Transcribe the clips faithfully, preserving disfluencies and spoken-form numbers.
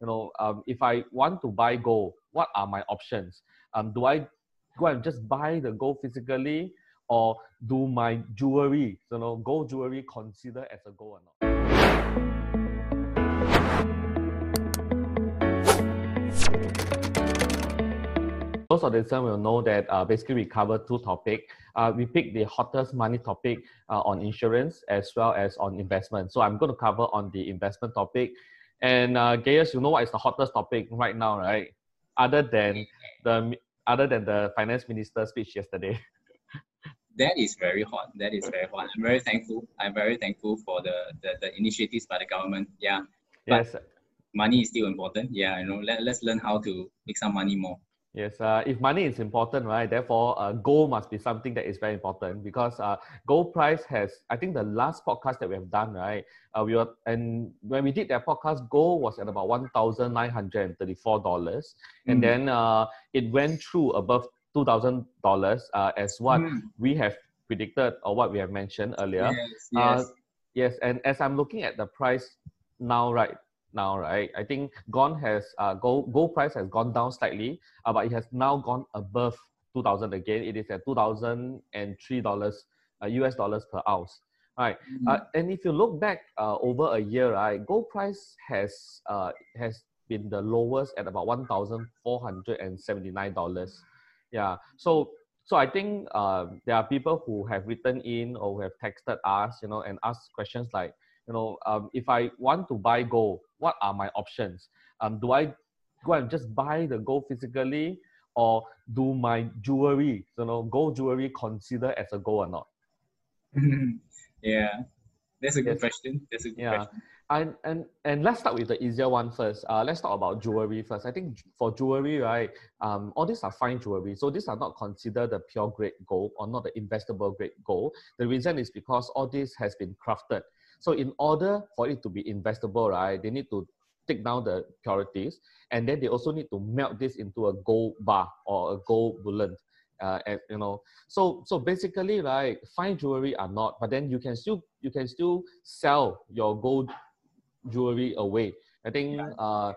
you know, um, if I want to buy gold, what are my options? Um, do I go and just buy the gold physically, or do my jewelry, you know, gold jewelry consider as a gold or not? Most of the time will know that uh, basically we cover two topics. Uh, we pick the hottest money topic uh, on insurance as well as on investment. So I'm going to cover on the investment topic. And uh, Gaius, you know what is the hottest topic right now, right? Other than the other than the finance minister's speech yesterday. That is very hot. That is very hot. I'm very thankful. I'm very thankful for the the, the initiatives by the government. Yeah. But yes. Money is still important. Yeah, you know. Let, let's learn how to make some money more. Yes, uh, if money is important, right, therefore uh, gold must be something that is very important, because uh, gold price has, I think the last podcast that we have done, right, uh, we were, and when we did that podcast, gold was at about one thousand nine hundred thirty-four dollars, mm-hmm. and then uh, it went through above two thousand dollars uh, as what mm. we have predicted or what we have mentioned earlier. Yes, yes. Uh, yes, and as I'm looking at the price now, right, now, right? I think gold has uh, gold gold price has gone down slightly, uh, but it has now gone above two thousand again. It is at two thousand and three dollars uh, U S dollars per ounce. All right, mm-hmm. uh, and if you look back uh, over a year, right, gold price has uh, has been the lowest at about one thousand four hundred and seventy nine dollars. Yeah, so. So I think uh, there are people who have written in or who have texted us, you know, and asked questions like, you know, um, if I want to buy gold, what are my options? Um, do I go and just buy the gold physically, or do my jewelry, you know, gold jewelry consider as a gold or not? Yeah, that's a good yes. question. That's a good yeah. question. And, and, and let's start with the easier one first. Uh, let's talk about jewelry first. I think for jewelry, right, um, all these are fine jewelry. So these are not considered the pure grade gold or not the investable grade gold. The reason is because all this has been crafted. So in order for it to be investable, right, they need to take down the purities, and then they also need to melt this into a gold bar or a gold bullion, uh, and, you know. So so basically, like, fine jewelry are not, but then you can still you can still sell your gold jewelry away. I think uh,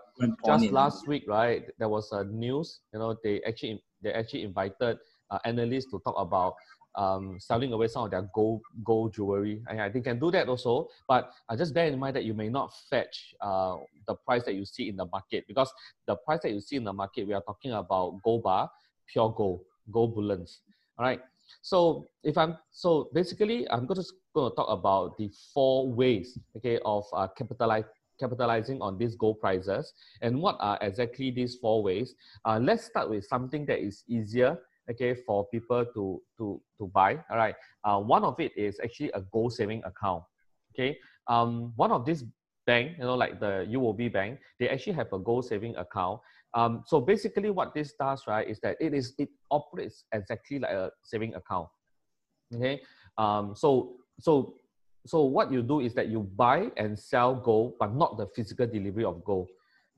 just last week, right, there was a news. You know, they actually they actually invited uh, analysts to talk about. Um, selling away some of their gold gold jewelry. I, I think can do that also, but uh, just bear in mind that you may not fetch uh, the price that you see in the market, because the price that you see in the market, we are talking about gold bar, pure gold, gold bullions. All right. So if I'm so basically, I'm going to going to talk about the four ways, okay, of uh, capitalize capitalizing on these gold prices, and what are exactly these four ways. Uh, let's start with something that is easier. Okay, for people to to to buy. All right. Uh, one of it is actually a gold saving account. Okay. Um, one of these bank, you know, like the U O B bank, they actually have a gold saving account. Um, so basically, what this does, right, is that it is it operates exactly like a saving account. Okay. Um, so so so what you do is that you buy and sell gold, but not the physical delivery of gold.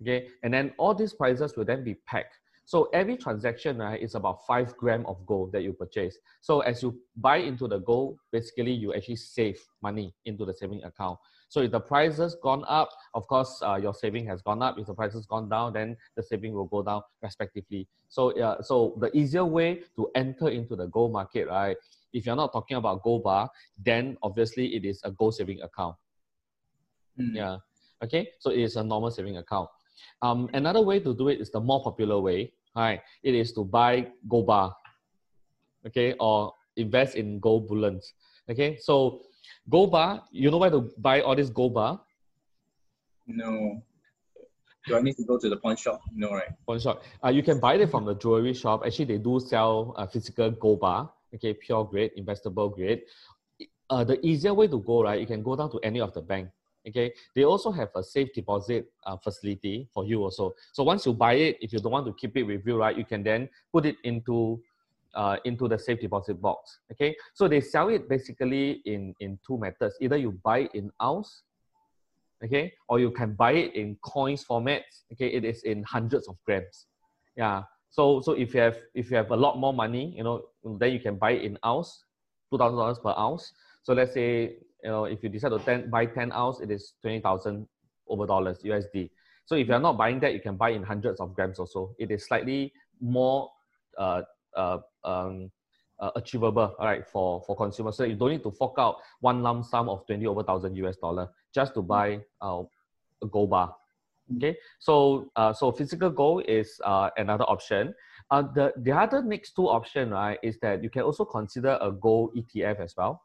Okay. And then all these prices will then be packed. So every transaction, right, is about five grams of gold that you purchase. So as you buy into the gold, basically you actually save money into the saving account. So if the price has gone up, of course, uh, your saving has gone up. If the price has gone down, then the saving will go down respectively. So, uh, so the easier way to enter into the gold market, right, if you're not talking about gold bar, then obviously it is a gold saving account. Mm. Yeah. Okay. So it is a normal saving account. Um, another way to do it is the more popular way, right? It is to buy gold bar, okay, or invest in gold bullions, okay? So gold bar, you know where to buy all this gold bar? No. Do I need to go to the pawn shop? No, right? Pawn shop. Uh, you can buy it from the jewelry shop. Actually, they do sell a physical gold bar, okay, pure grade, investable grade. Uh, the easier way to go, right, you can go down to any of the bank. Okay, they also have a safe deposit uh, facility for you also. So once you buy it, if you don't want to keep it with you, right, you can then put it into uh, into the safe deposit box. Okay, so they sell it basically in, in two methods. Either you buy it in ounce, okay, or you can buy it in coins formats. Okay, it is in hundreds of grams. Yeah, so so if you have if you have a lot more money, you know, then you can buy it in ounce, two thousand dollars per ounce. So let's say, you know, if you decide to ten, buy ten ounce, it is twenty thousand over dollars U S D. So if you're not buying that, you can buy in hundreds of grams also. It is slightly more uh, uh, um, uh, achievable, all right, for, for consumers. So you don't need to fork out one lump sum of twenty over thousand U S dollar just to buy uh, a gold bar. Okay, so uh, so physical gold is uh, another option. Uh, the, the other next two option, right, is that you can also consider a gold E T F as well.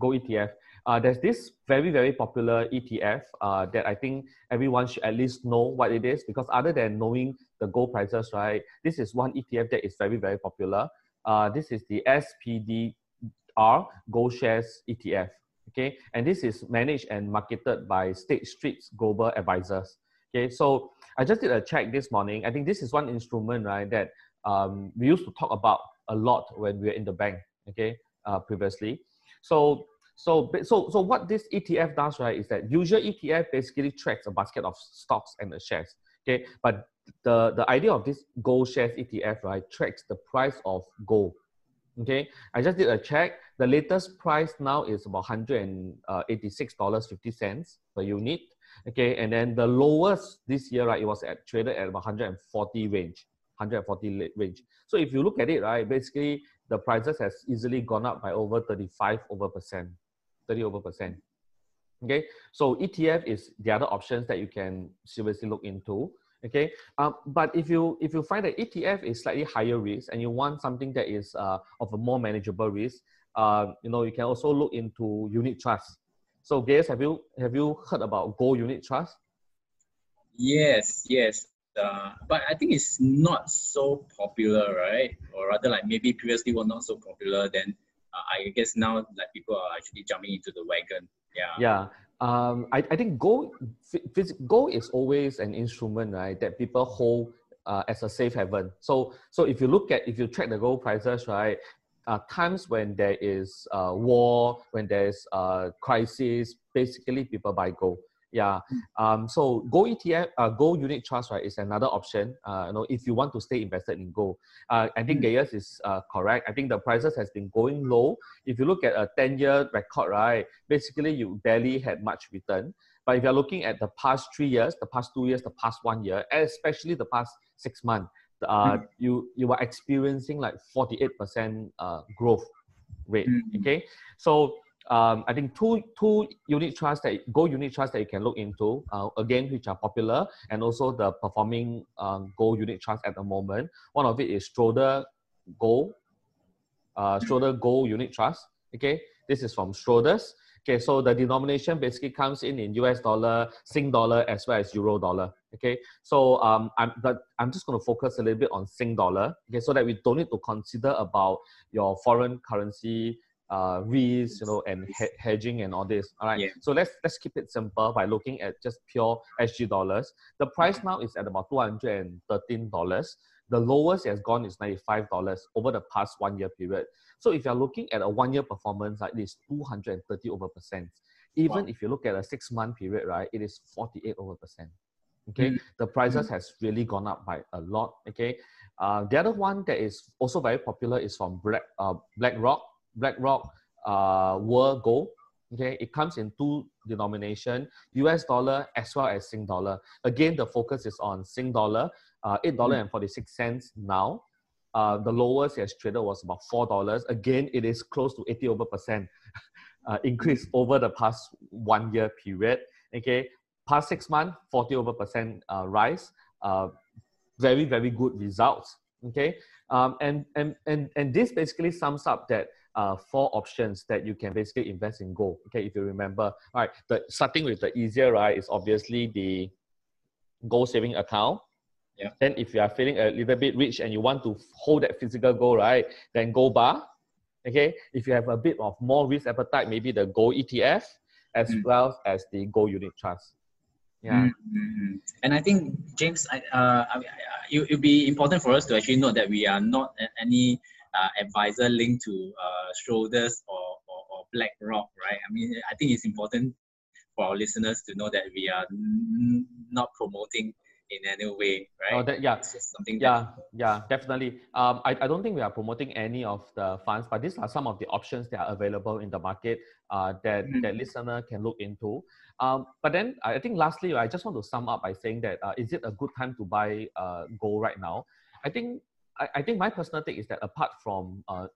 Gold E T F. Uh, there's this very, very popular E T F uh, that I think everyone should at least know what it is, because other than knowing the gold prices, right, this is one E T F that is very, very popular. Uh, this is the S P D R Gold Shares E T F. Okay, and this is managed and marketed by State Street Global Advisors. Okay, so I just did a check this morning. I think this is one instrument, right, that um, we used to talk about a lot when we were in the bank, okay, uh, previously. So so so so what this E T F does, right, is that usual E T F basically tracks a basket of stocks and the shares. Okay, but the the idea of this gold shares E T F, right, tracks the price of gold. Okay, I just did a check. The latest price now is about one hundred eighty-six dollars and fifty cents per unit. Okay, and then the lowest this year, right, it was at, traded at about one hundred forty range, one hundred forty range. So if you look at it, right, basically the prices has easily gone up by over thirty-five over percent, thirty over percent. Okay, so E T F is the other options that you can seriously look into. Okay, um, but if you if you find that E T F is slightly higher risk and you want something that is uh, of a more manageable risk, uh, you know, you can also look into unit trusts. So, Gayus, have you have you heard about gold unit trust? Yes, yes. Uh, but I think it's not so popular, right? Or rather, like maybe previously were not so popular. Then uh, I guess now, like, people are actually jumping into the wagon. Yeah. Yeah. Um. I, I think gold gold is always an instrument, right, that people hold uh, as a safe haven. So so if you look at if you track the gold prices, right, Uh, times when there is uh, war, when there is uh, crisis, basically people buy gold. Yeah. Um, so gold E T F, uh, gold unit trust, right, is another option. Uh, you know, if you want to stay invested in gold, uh, I think Gayus is uh, correct. I think the prices has been going low. If you look at a ten-year record, right, basically you barely had much return. But if you're looking at the past three years, the past two years, the past one year, especially the past six months. Uh, mm. you you are experiencing like forty-eight percent uh, growth rate. Mm. Okay, so um, I think two two unit trusts that gold unit trusts that you can look into, uh, again, which are popular, and also the performing um, gold unit trust at the moment. One of it is Schroder Gold, uh, Schroder Gold Unit Trust. Okay, this is from Schroders. Okay, so the denomination basically comes in in U S dollar, Sing dollar, as well as Euro dollar. Okay, so um, I'm but I'm just going to focus a little bit on Sing dollar. Okay, so that we don't need to consider about your foreign currency uh, risks, you know, and he hedging and all this. All right, yeah. So let's let's keep it simple by looking at just pure S G dollars. The price now is at about two hundred and thirteen dollars. The lowest it has gone is ninety-five dollars over the past one year period. So if you're looking at a one year performance, like this, two hundred thirty over percent. Even wow. If you look at a six month period, right, it is forty-eight over percent. Okay, mm. The prices mm. has really gone up by a lot. Okay, uh, the other one that is also very popular is from Black uh, BlackRock, BlackRock uh, World Gold. Okay, it comes in two denomination, U S dollar as well as Sing dollar. Again, the focus is on Sing dollar. Uh, eight dollars and forty-six cents now. Uh, the lowest it has traded was about four dollars. Again, it is close to eighty over percent uh, increase over the past one year period. Okay, past six months, forty over percent uh, rise. Uh, very, very good results. Okay, um, and, and, and, and this basically sums up that uh, four options that you can basically invest in gold. Okay, if you remember. All right, the, starting with the easier, right, is obviously the gold saving account. Yeah. Then if you are feeling a little bit rich and you want to hold that physical gold, right, then gold bar. Okay, if you have a bit of more risk appetite, maybe the gold E T F as mm. well as the gold unit trust. Yeah. Mm-hmm. And I think, James, I, uh, I, I, it will be important for us to actually note that we are not any uh, advisor linked to uh, Schroders or, or, or BlackRock, right? I mean, I think it's important for our listeners to know that we are not promoting in any way, right? Oh, that, yeah, it's just something yeah, that yeah, definitely. Um, I, I don't think we are promoting any of the funds, but these are some of the options that are available in the market uh, that, mm-hmm. that listener can look into. Um, but then I think lastly, I just want to sum up by saying that uh, is it a good time to buy uh, gold right now? I think, I, I think my personal take is that apart from uh,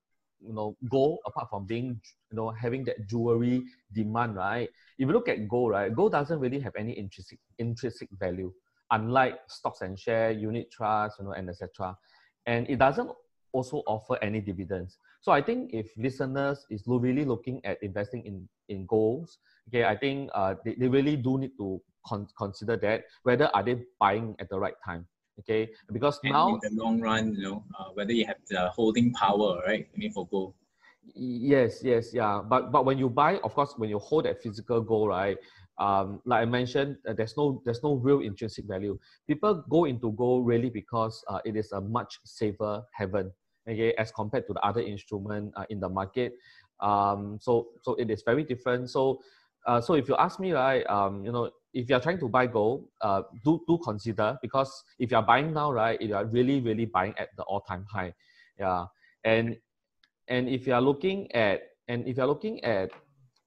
you know, gold, apart from being, you know, having that jewelry demand, right? If you look at gold, right, gold doesn't really have any intrinsic intrinsic value, unlike stocks and share, unit trust, you know, and et cetera. And it doesn't also offer any dividends. So I think if listeners is really looking at investing in in golds, okay, I think uh, they, they really do need to con consider that whether are they buying at the right time. Okay, because and now in the long run, you know, uh, whether you have the holding power, right? I mean, for gold. Yes, yes, yeah. But but when you buy, of course, when you hold that physical gold, right? Um, like I mentioned, uh, there's no there's no real intrinsic value. People go into gold really because uh, it is a much safer haven, okay, as compared to the other instrument uh, in the market. Um, so so it is very different. So uh, so if you ask me, right, um, you know. If you're trying to buy gold, uh, do, do consider, because if you're buying now, right, you're really, really buying at the all-time high. Yeah. And, and if you're looking at, and if you're looking at,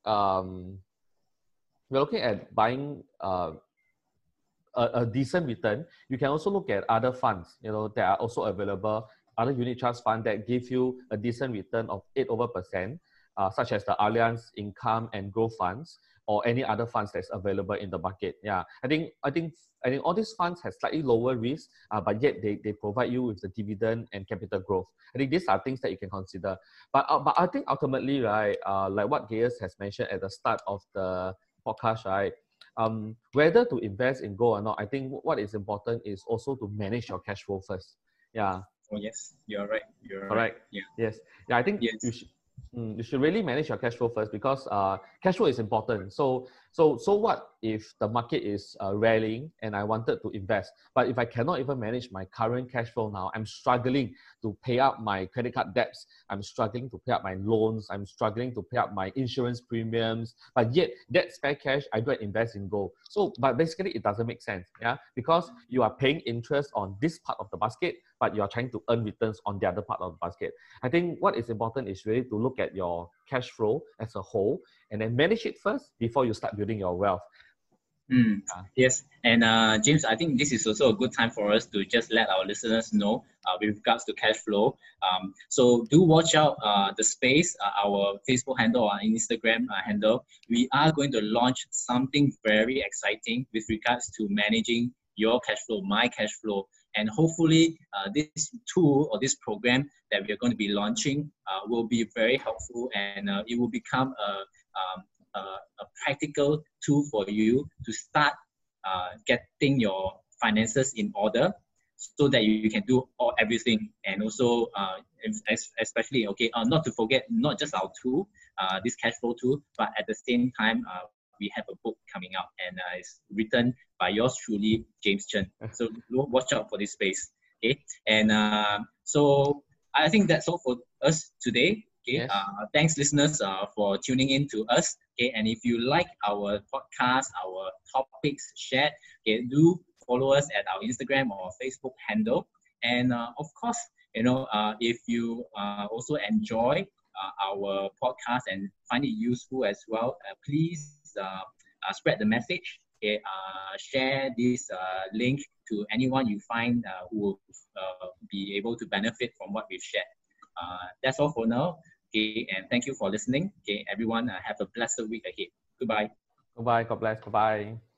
um, you're looking at buying uh, a, a decent return, you can also look at other funds, you know, that are also available, other unit trust funds that give you a decent return of eight over percent, uh, such as the Allianz Income and Growth Funds, or any other funds that's available in the market. Yeah, I think I think I think all these funds have slightly lower risk, uh, but yet they, they provide you with the dividend and capital growth. I think these are things that you can consider. But uh, but I think ultimately, right, uh, like what Gaius has mentioned at the start of the podcast, right, um, whether to invest in gold or not, I think what is important is also to manage your cash flow first. Yeah. Oh yes, you're right. You're all right. right. Yeah. Yes. Yeah, I think yes. you should. Mm, you should really manage your cash flow first, because uh, cash flow is important. So, so, so what if the market is uh, rallying and I wanted to invest, but if I cannot even manage my current cash flow now, I'm struggling to pay up my credit card debts, I'm struggling to pay up my loans, I'm struggling to pay up my insurance premiums, but yet that spare cash, I don't invest in gold. So, but basically it doesn't make sense, yeah, because you are paying interest on this part of the basket, but you're trying to earn returns on the other part of the basket. I think what is important is really to look at your cash flow as a whole and then manage it first before you start building your wealth. Mm, yeah. Yes, and uh, James, I think this is also a good time for us to just let our listeners know uh, with regards to cash flow. Um, so do watch out uh, the space, uh, our Facebook handle, our Instagram uh, handle. We are going to launch something very exciting with regards to managing your cash flow, my cash flow. And hopefully uh, this tool or this program that we are going to be launching uh, will be very helpful, and uh, it will become a, um, a, a practical tool for you to start uh, getting your finances in order so that you, you can do all, everything. And also, uh, especially, okay, uh, not to forget, not just our tool, uh, this cash flow tool, but at the same time, uh, we have a book coming out, and uh, it's written by yours truly, James Chen. So watch out for this space, okay? And uh, so I think that's all for us today, okay? Yes. Uh, thanks, listeners, uh, for tuning in to us, okay? And if you like our podcast, our topics shared, okay, do follow us at our Instagram or Facebook handle. And uh, of course, you know, uh, if you uh, also enjoy uh, our podcast and find it useful as well, uh, please, Uh, uh, spread the message, okay, uh, share this uh, link to anyone you find uh, who will uh, be able to benefit from what we've shared. Uh, that's all for now, okay, and thank you for listening. Okay, everyone, uh, have a blessed week ahead. Goodbye. Goodbye, God bless, bye-bye.